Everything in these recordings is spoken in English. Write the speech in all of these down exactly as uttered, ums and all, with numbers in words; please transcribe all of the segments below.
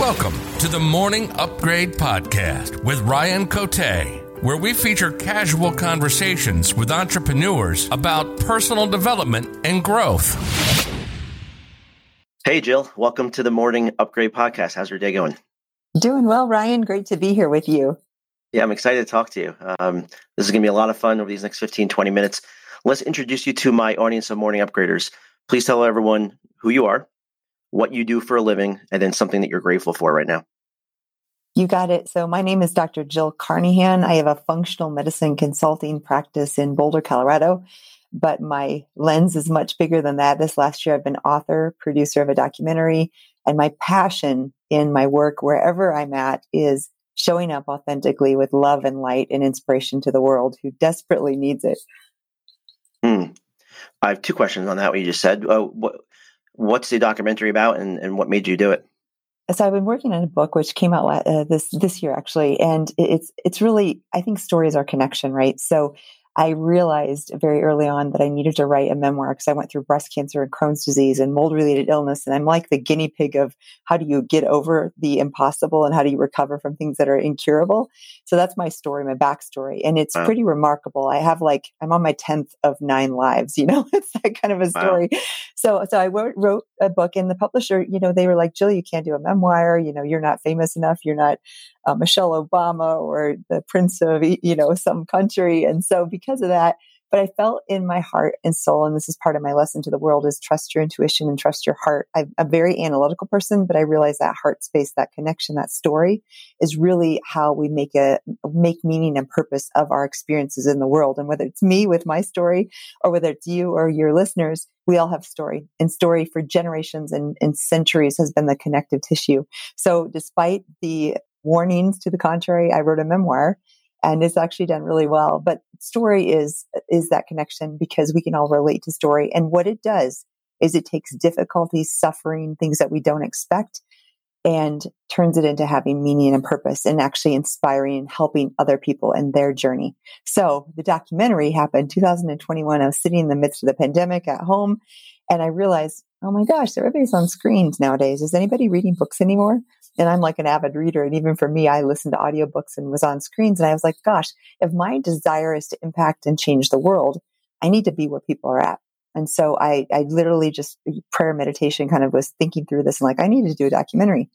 Welcome to the Morning Upgrade Podcast with Ryan Cote, where we feature casual conversations with entrepreneurs about personal development and growth. Hey, Jill. Welcome to the Morning Upgrade Podcast. How's your day going? Doing well, Ryan. Great to be here with you. Yeah, I'm excited to talk to you. Um, this is going to be a lot of fun over these next fifteen, twenty minutes. Let's introduce you to my audience of Morning Upgraders. Please tell everyone who you are, what you do for a living, and then something that you're grateful for right now. You got it. So my name is Doctor Jill Carnahan. I have a functional medicine consulting practice in Boulder, Colorado, but my lens is much bigger than that. This last year, I've been author, producer of a documentary, and my passion in my work, wherever I'm at, is showing up authentically with love and light and inspiration to the world who desperately needs it. Mm. I have two questions on that, what you just said. Uh, what, what's the documentary about and, and what made you do it? So I've been working on a book which came out uh, this this year, actually, and it's it's really, I think stories are connection, right? So I realized very early on that I needed to write a memoir because I went through breast cancer and Crohn's disease and mold-related illness, and I'm like the guinea pig of how do you get over the impossible and how do you recover from things that are incurable? So that's my story, my backstory, and it's wow. pretty remarkable. I have like, I'm on my tenth of nine lives, you know, it's that kind of a story. Wow. So so I wrote, wrote a book, and the publisher, you know, they were like, Jill, you can't do a memoir, you know, you're not famous enough, you're not uh, Michelle Obama or the prince of, you know, some country, and so because Because of that, but I felt in my heart and soul, and this is part of my lesson to the world, is trust your intuition and trust your heart. I'm a very analytical person, but I realized that heart space, that connection, that story is really how we make a make meaning and purpose of our experiences in the world. And whether it's me with my story, or whether it's you or your listeners, we all have story, and story for generations and, and centuries has been the connective tissue. So, despite the warnings to the contrary, I wrote a memoir. And it's actually done really well. But story is is that connection because we can all relate to story. And what it does is it takes difficulties, suffering, things that we don't expect, and turns it into having meaning and purpose and actually inspiring and helping other people in their journey. So the documentary happened two thousand twenty-one. I was sitting in the midst of the pandemic at home, and I realized, oh my gosh, everybody's on screens nowadays. Is anybody reading books anymore? And I'm like an avid reader. And even for me, I listened to audiobooks and was on screens. And I was like, gosh, if my desire is to impact and change the world, I need to be where people are at. And so I, I literally just prayer meditation kind of was thinking through this and like, I need to do a documentary.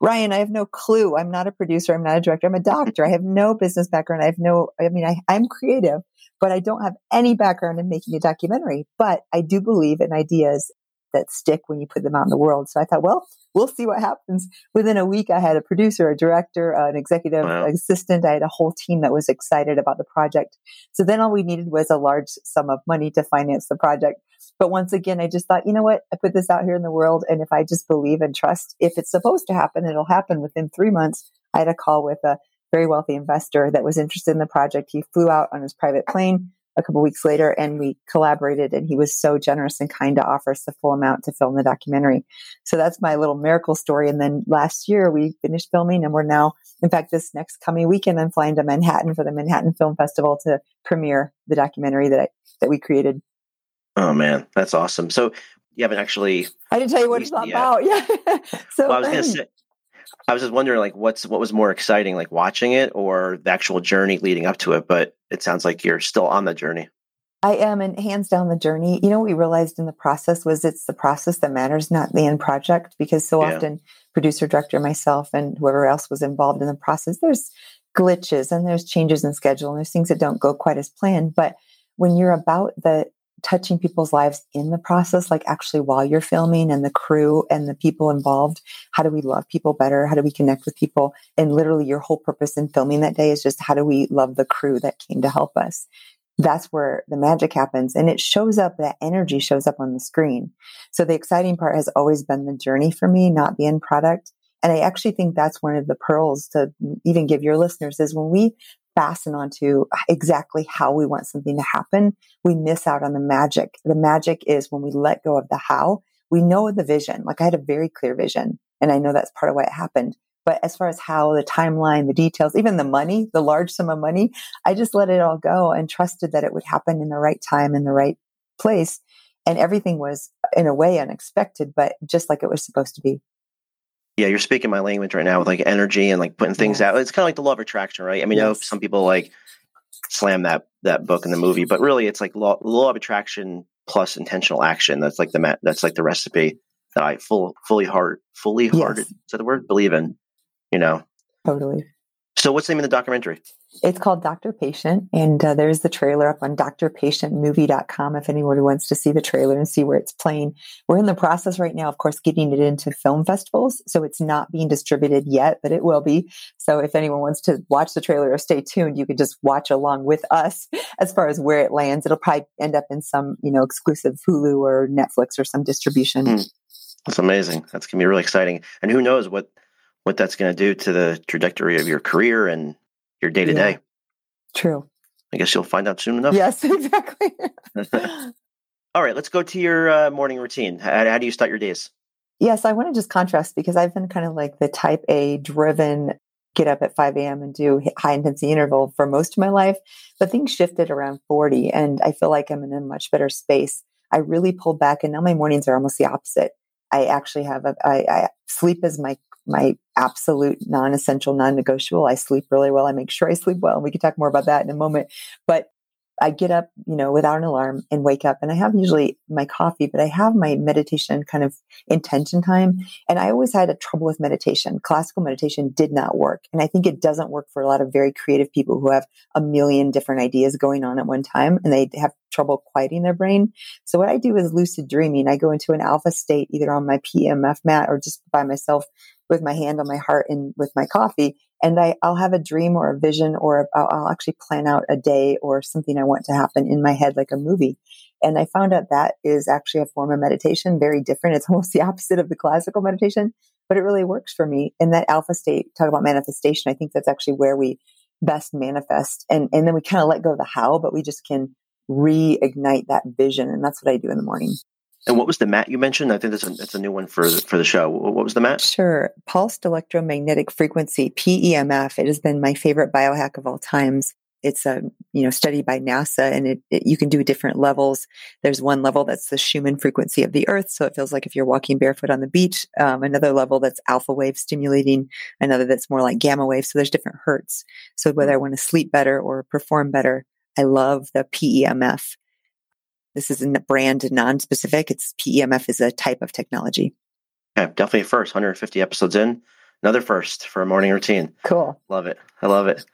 Ryan, I have no clue. I'm not a producer. I'm not a director. I'm a doctor. I have no business background. I have no, I mean, I, I'm creative, but I don't have any background in making a documentary. But I do believe in ideas that stick when you put them out in the world. So I thought, well, we'll see what happens. Within a week, I had a producer, a director, an executive wow. assistant. I had a whole team that was excited about the project. So then all we needed was a large sum of money to finance the project. But once again, I just thought, you know what? I put this out here in the world. And if I just believe and trust, if it's supposed to happen, it'll happen within three months. I had a call with a very wealthy investor that was interested in the project. He flew out on his private plane a couple of weeks later, and we collaborated, and he was so generous and kind to offer us the full amount to film the documentary. So that's my little miracle story. And then last year we finished filming, and we're now, in fact, this next coming weekend, I'm flying to Manhattan for the Manhattan Film Festival to premiere the documentary that I, that we created. Oh man, that's awesome. So you haven't actually, I didn't tell you what it's not about. Yeah. So well, I was going to say, I was just wondering, like, what's what was more exciting, like watching it or the actual journey leading up to it? But it sounds like you're still on the journey. I am, and hands down the journey. You know, what we realized in the process was it's the process that matters, not the end project, because so yeah. often producer, director, myself, and whoever else was involved in the process, there's glitches and there's changes in schedule and there's things that don't go quite as planned. But when you're about the touching people's lives in the process, like actually while you're filming and the crew and the people involved, how do we love people better? How do we connect with people? And literally your whole purpose in filming that day is just how do we love the crew that came to help us? That's where the magic happens. And it shows up, that energy shows up on the screen. So the exciting part has always been the journey for me, not the end product. And I actually think that's one of the pearls to even give your listeners is when we fasten onto exactly how we want something to happen, we miss out on the magic. The magic is when we let go of the how. We know the vision. Like I had a very clear vision, and I know that's part of why it happened. But as far as how, the timeline, the details, even the money, the large sum of money, I just let it all go and trusted that it would happen in the right time, in the right place. And everything was in a way unexpected, but just like it was supposed to be. Yeah, you're speaking my language right now with like energy and like putting things out. It's kind of like the law of attraction, right? I mean, yes. I know some people like slam that that book in the movie, but really it's like law, law of attraction plus intentional action. That's like the that's like the recipe that I full fully heart fully hearted. Yes. Is that the word? Believe in, you know. Totally. So what's the name of the documentary? It's called Doctor Patient, and uh, there's the trailer up on d r patient movie dot com if anyone wants to see the trailer and see where it's playing. We're in the process right now, of course, getting it into film festivals, so it's not being distributed yet, but it will be. So if anyone wants to watch the trailer or stay tuned, you can just watch along with us as far as where it lands. It'll probably end up in some, you know, exclusive Hulu or Netflix or some distribution. Mm. That's amazing. That's going to be really exciting. And who knows what, what that's going to do to the trajectory of your career and your day to day. True. I guess you'll find out soon enough. Yes, exactly. All right, let's go to your uh, morning routine. How, how do you start your days? Yes, I want to just contrast because I've been kind of like the type A driven, get up at five a.m. and do high intensity interval for most of my life, but things shifted around forty and I feel like I'm in a much better space. I really pulled back and now my mornings are almost the opposite. I actually have a, I, I sleep as my my absolute non-essential, non-negotiable. I sleep really well. I make sure I sleep well. And we can talk more about that in a moment. But I get up, you know, without an alarm and wake up. And I have usually my coffee, but I have my meditation kind of intention time. And I always had a trouble with meditation. Classical meditation did not work. And I think it doesn't work for a lot of very creative people who have a million different ideas going on at one time, and they have trouble quieting their brain. So what I do is lucid dreaming. I go into an alpha state, either on my P E M F mat or just by myself with my hand on my heart and with my coffee. And I, I'll have a dream or a vision, or I'll, I'll actually plan out a day or something I want to happen in my head, like a movie. And I found out that is actually a form of meditation, very different. It's almost the opposite of the classical meditation, but it really works for me. And that alpha state, talk about manifestation, I think that's actually where we best manifest. And, and then we kind of let go of the how, but we just can reignite that vision. And that's what I do in the morning. And what was the mat you mentioned? I think that's a, that's a new one for the, for the show. What was the mat? Sure. Pulsed electromagnetic frequency, P E M F. It has been my favorite biohack of all times. It's a you know studied by NASA, and it, it you can do different levels. There's one level that's the Schumann frequency of the Earth, so it feels like if you're walking barefoot on the beach. Um, another level that's alpha wave stimulating. Another that's more like gamma wave. So there's different hertz. So whether I want to sleep better or perform better, I love the P E M F. This is in the brand non-specific. It's P E M F is a type of technology. Yeah, definitely a first. one hundred fifty episodes in, another first for a morning routine. Cool. Love it. I love it.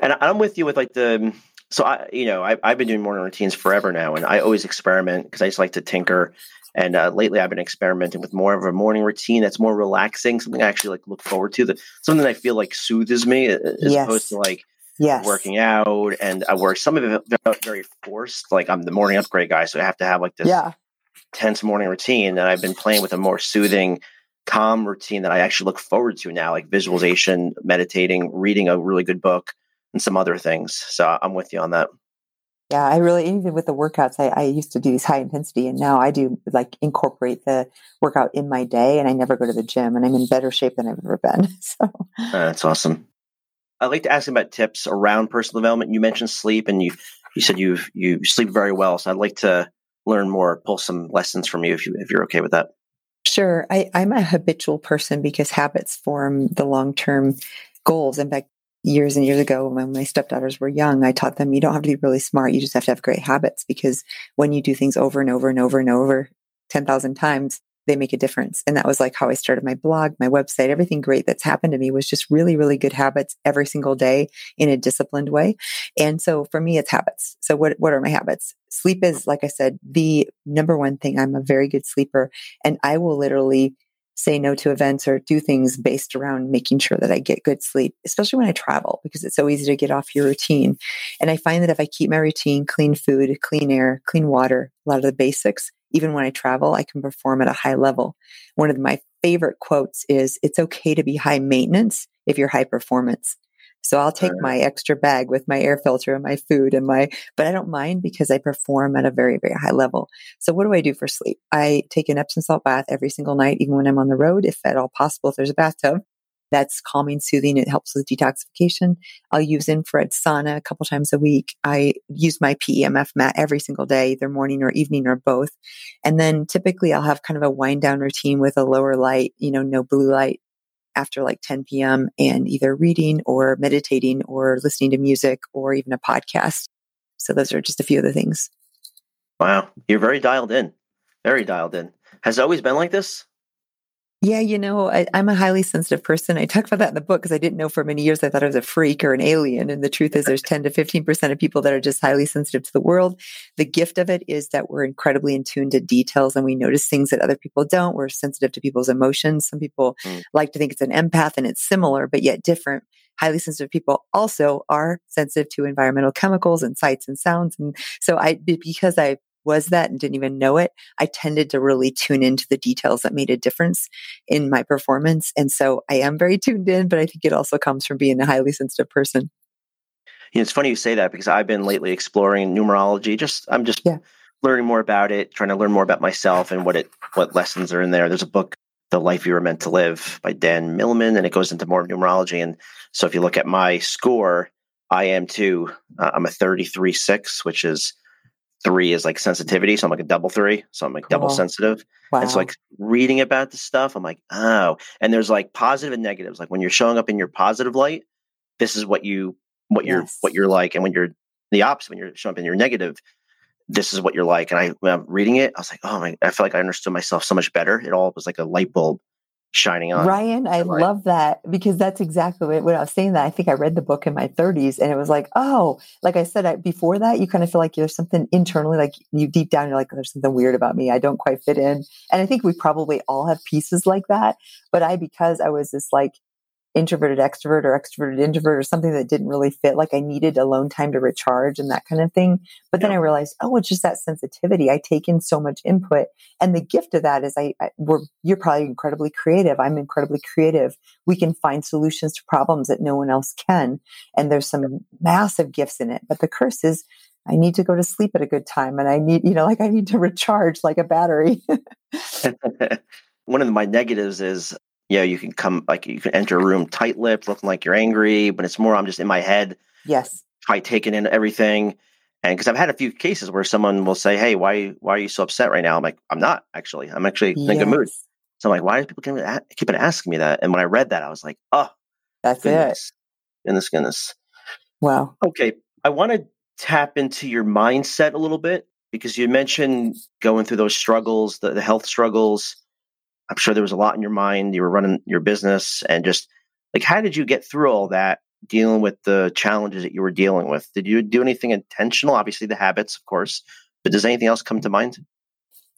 And I'm with you with like the, so I, you know, I, I've been doing morning routines forever now, and I always experiment because I just like to tinker. And uh, lately I've been experimenting with more of a morning routine that's more relaxing, something I actually like look forward to, that something I feel like soothes me as yes. opposed to like, Yes. working out. And I work some of it felt very forced. Like I'm the morning upgrade guy, so I have to have like this yeah. tense morning routine. And I've been playing with a more soothing, calm routine that I actually look forward to now, like visualization, meditating, reading a really good book, and some other things. So I'm with you on that. Yeah, I really, even with the workouts, I, I used to do these high intensity, and now I do like incorporate the workout in my day, and I never go to the gym, and I'm in better shape than I've ever been. So uh, that's awesome. I'd like to ask about tips around personal development. You mentioned sleep, and you you said you you sleep very well. So I'd like to learn more, pull some lessons from you if you if you're okay with that. Sure, I, I'm a habitual person because habits form the long term goals. In fact, years and years ago, when my stepdaughters were young, I taught them you don't have to be really smart; you just have to have great habits. Because when you do things over and over and over and over ten thousand times, they make a difference. And that was like how I started my blog, my website, everything great that's happened to me was just really, really good habits every single day in a disciplined way. And so for me, it's habits. So what, what are my habits? Sleep is, like I said, the number one thing. I'm a very good sleeper, and I will literally say no to events or do things based around making sure that I get good sleep, especially when I travel, because it's so easy to get off your routine. And I find that if I keep my routine, clean food, clean air, clean water, a lot of the basics, even when I travel, I can perform at a high level. One of my favorite quotes is, it's okay to be high maintenance if you're high performance. So I'll take my extra bag with my air filter and my food and my, but I don't mind because I perform at a very, very high level. So what do I do for sleep? I take an Epsom salt bath every single night, even when I'm on the road, if at all possible, if there's a bathtub. That's calming, soothing. It helps with detoxification. I'll use infrared sauna a couple times a week. I use my P E M F mat every single day, either morning or evening or both. And then typically I'll have kind of a wind down routine with a lower light, you know, no blue light, after like ten p.m. and either reading or meditating or listening to music or even a podcast. So those are just a few of the things. Wow. You're very dialed in. Very dialed in. Has it always been like this? Yeah. You know, I, I'm a highly sensitive person. I talk about that in the book because I didn't know for many years. I thought I was a freak or an alien. And the truth is there's ten to fifteen percent of people that are just highly sensitive to the world. The gift of it is that we're incredibly in tune to details and we notice things that other people don't. We're sensitive to people's emotions. Some people mm. like to think it's an empath and it's similar, but yet different. Highly sensitive people also are sensitive to environmental chemicals and sights and sounds. And so I, because I was that and didn't even know it, I tended to really tune into the details that made a difference in my performance. And so I am very tuned in, but I think it also comes from being a highly sensitive person. You know, it's funny you say that because I've been lately exploring numerology. Just, I'm just yeah. learning more about it, trying to learn more about myself and what it, what lessons are in there. There's a book, The Life You Were Meant to Live by Dan Millman, and it goes into more numerology. And so if you look at my score, I am too, uh, I'm a thirty-three six, which is three is like sensitivity. So I'm like a double three. So I'm like cool. double sensitive. Wow. And so like reading about this stuff, I'm like, oh, and there's like positive and negatives. Like when you're showing up in your positive light, this is what you, what yes. you're, what you're like. And when you're the opposite, when you're showing up in your negative, this is what you're like. And I, when I'm reading it, I was like, oh my, I feel like I understood myself so much better. It all was like a light bulb shining on. Ryan, I light. love that because that's exactly what I was saying. That I think I read the book in my thirties and it was like, oh, like I said, I, before that, you kind of feel like there's something internally, like you deep down, you're like, there's something weird about me. I don't quite fit in. And I think we probably all have pieces like that. But I, because I was this like introverted extrovert or extroverted introvert or something that didn't really fit, like I needed alone time to recharge and that kind of thing. But then yeah. I realized, oh, it's just that sensitivity. I take in so much input. And the gift of that is I, I we're, you're probably incredibly creative. I'm incredibly creative. We can find solutions to problems that no one else can. And there's some massive gifts in it. But the curse is I need to go to sleep at a good time. And I need, you know, like I need to recharge like a battery. One of my negatives is, you know, you can come, like you can enter a room tight-lipped, looking like you're angry, but it's more, I'm just in my head. Yes. I taking in everything. And because I've had a few cases where someone will say, hey, why why are you so upset right now? I'm like, I'm not actually. I'm actually in a yes. good mood. So I'm like, why do people keep asking me that? And when I read that, I was like, oh. That's goodness. it. Goodness, goodness. Wow. Okay. I want to tap into your mindset a little bit because you mentioned going through those struggles, the, the health struggles. I'm sure there was a lot in your mind. You were running your business and just like, how did you get through all that dealing with the challenges that you were dealing with? Did you do anything intentional? Obviously the habits, of course, but does anything else come to mind?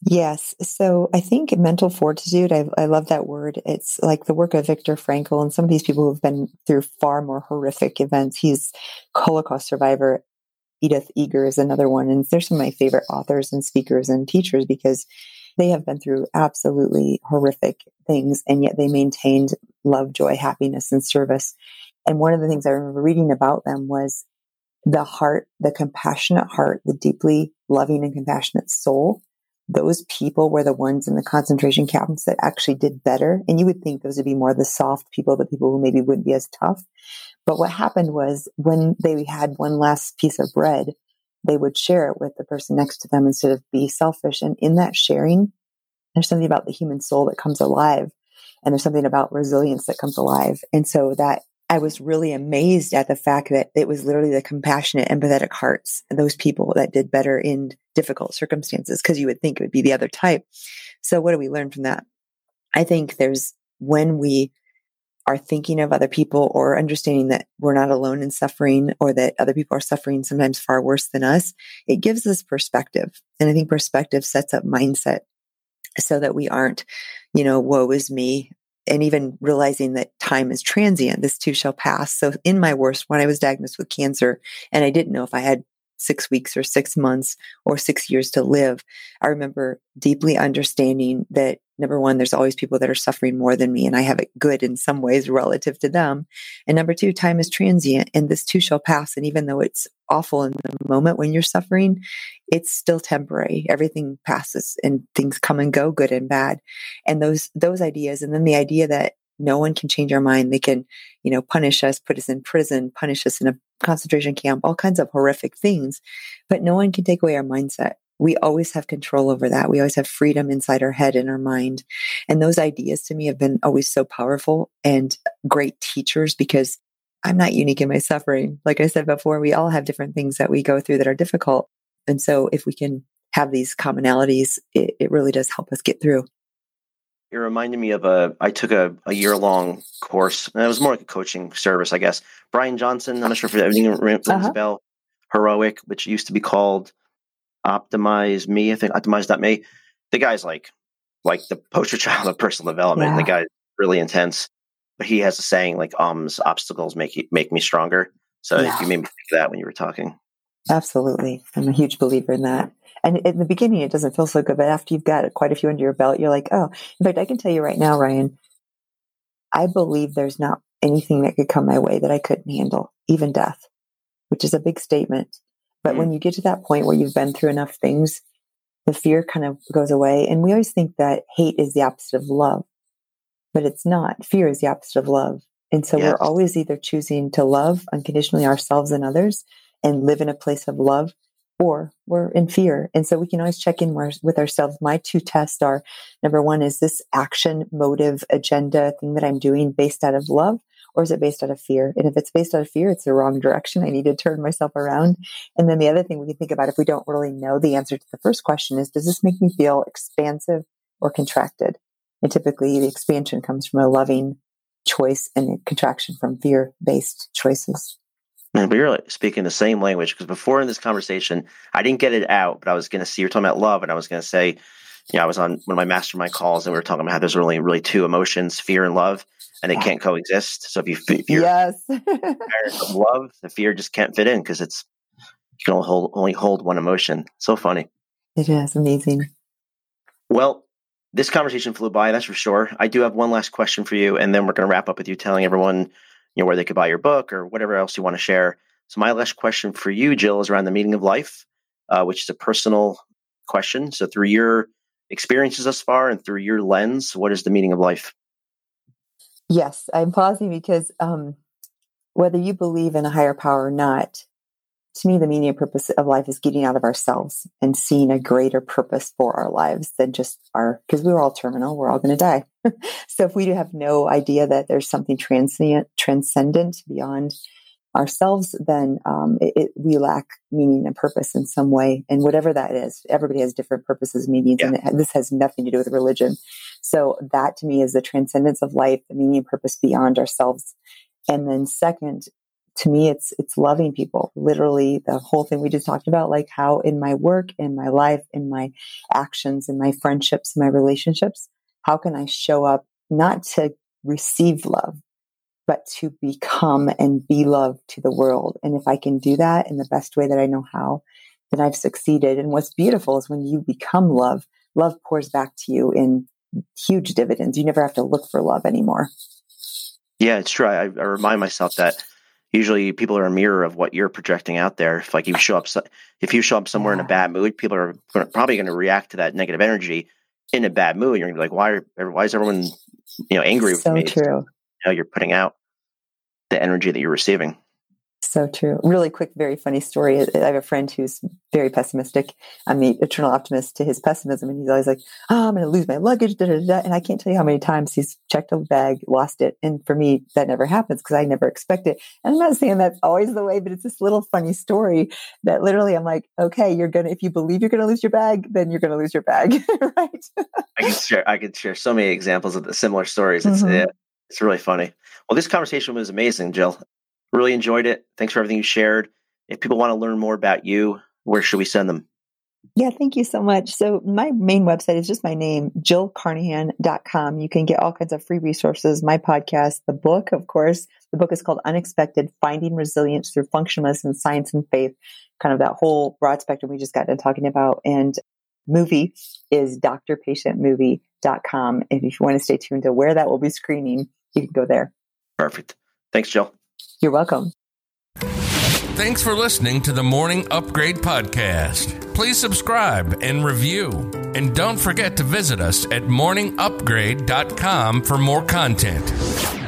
Yes. So I think mental fortitude, I, I love that word. It's like the work of Viktor Frankl and some of these people who've been through far more horrific events. He's a Holocaust survivor. Edith Eger is another one. And they're some of my favorite authors and speakers and teachers because they have been through absolutely horrific things, and yet they maintained love, joy, happiness, and service. And one of the things I remember reading about them was the heart, the compassionate heart, the deeply loving and compassionate soul. Those people were the ones in the concentration camps that actually did better. And you would think those would be more the soft people, the people who maybe wouldn't be as tough. But what happened was when they had one last piece of bread, they would share it with the person next to them instead of be selfish. And in that sharing, there's something about the human soul that comes alive. And there's something about resilience that comes alive. And so that I was really amazed at the fact that it was literally the compassionate, empathetic hearts, those people that did better in difficult circumstances, because you would think it would be the other type. So what do we learn from that? I think there's when we are thinking of other people or understanding that we're not alone in suffering or that other people are suffering sometimes far worse than us, it gives us perspective. And I think perspective sets up mindset so that we aren't, you know, woe is me. And even realizing that time is transient, this too shall pass. So in my worst, when I was diagnosed with cancer and I didn't know if I had six weeks or six months or six years to live, I remember deeply understanding that, number one, there's always people that are suffering more than me and I have it good in some ways relative to them. And number two, time is transient and this too shall pass. And even though it's awful in the moment when you're suffering, it's still temporary. Everything passes and things come and go, good and bad. And those, those ideas. And then the idea that no one can change our mind. They can, you know, punish us, put us in prison, punish us in a concentration camp, all kinds of horrific things, but no one can take away our mindset. We always have control over that. We always have freedom inside our head and our mind. And those ideas to me have been always so powerful and great teachers, because I'm not unique in my suffering. Like I said before, we all have different things that we go through that are difficult. And so if we can have these commonalities, it, it really does help us get through. It reminded me of a, I took a, a year-long course, and it was more like a coaching service, I guess. Brian Johnson, I'm not sure if everything rings a bell, Heroic, which used to be called Optimize Me, I think, Optimize dot me. The guy's like, like the poster child of personal development. Yeah. The guy's really intense, but he has a saying like, ums, obstacles make you, make me stronger. So yeah. You made me think of that when you were talking. Absolutely. I'm a huge believer in that. And in the beginning, it doesn't feel so good, but after you've got quite a few under your belt, you're like, oh, in fact, I can tell you right now, Ryan, I believe there's not anything that could come my way that I couldn't handle, even death, which is a big statement. But mm-hmm. when you get to that point where you've been through enough things, the fear kind of goes away. And we always think that hate is the opposite of love, but it's not. Fear is the opposite of love. And so yes. we're always either choosing to love unconditionally ourselves and others and live in a place of love, or we're in fear. And so we can always check in with ourselves. My two tests are, number one, is this action, motive, agenda thing that I'm doing based out of love, or is it based out of fear? And if it's based out of fear, it's the wrong direction. I need to turn myself around. And then the other thing we can think about, if we don't really know the answer to the first question, is, does this make me feel expansive or contracted? And typically the expansion comes from a loving choice and a contraction from fear-based choices. And we were speaking the same language, because before in this conversation, I didn't get it out, but I was going to see, you're talking about love, and I was going to say, you know, I was on one of my mastermind calls, and we were talking about how there's really, really two emotions, fear and love, and they yeah. can't coexist. So if, you, if you're yes. tired of love, the fear just can't fit in, because it's, you can only hold, only hold one emotion. So funny. It is amazing. Well, this conversation flew by, that's for sure. I do have one last question for you, and then we're going to wrap up with you telling everyone, you know, where they could buy your book or whatever else you want to share. So my last question for you, Jill, is around the meaning of life, uh, which is a personal question. So through your experiences thus far and through your lens, what is the meaning of life? Yes, I'm pausing because um, whether you believe in a higher power or not, to me, the meaning and purpose of life is getting out of ourselves and seeing a greater purpose for our lives than just our, because we're all terminal, we're all going to die. So if we do have no idea that there's something transient, transcendent beyond ourselves, then um, it, it, we lack meaning and purpose in some way. And whatever that is, everybody has different purposes, meanings, yeah. and it, this has nothing to do with religion. So that to me is the transcendence of life, the meaning and purpose beyond ourselves. And then second, to me, it's it's loving people, literally the whole thing we just talked about, like how in my work, in my life, in my actions, in my friendships, in my relationships, how can I show up not to receive love, but to become and be love to the world? And if I can do that in the best way that I know how, then I've succeeded. And what's beautiful is when you become love, love pours back to you in huge dividends. You never have to look for love anymore. Yeah, it's true. I, I remind myself that usually people are a mirror of what you're projecting out there. If like you show up, if you show up somewhere yeah. in a bad mood, people are gonna, probably going to react to that negative energy in a bad mood. You're going to be like, why are, why is everyone, you know, angry so with me? So true. You know, you're putting out the energy that you're receiving. So true. Really quick, very funny story. I have a friend who's very pessimistic. I'm the eternal optimist to his pessimism. And he's always like, oh, I'm going to lose my luggage. Da, da, da. And I can't tell you how many times he's checked a bag, lost it. And for me, that never happens because I never expect it. And I'm not saying that's always the way, but it's this little funny story that literally I'm like, okay, you're going to, if you believe you're going to lose your bag, then you're going to lose your bag. Right. I can share, I could share so many examples of the similar stories. It's, mm-hmm. it, it's really funny. Well, this conversation was amazing, Jill. Really enjoyed it. Thanks for everything you shared. If people want to learn more about you, where should we send them? Yeah, thank you so much. So my main website is just my name, jill carnahan dot com. You can get all kinds of free resources, my podcast, the book, of course. The book is called Unexpected: Finding Resilience Through Functional Medicine, Science and Faith, kind of that whole broad spectrum we just got into talking about. And movie is doctor patient movie dot com. If you want to stay tuned to where that will be screening, you can go there. Perfect. Thanks, Jill. You're welcome. Thanks for listening to the Morning Upgrade Podcast. Please subscribe and review. And don't forget to visit us at morning upgrade dot com for more content.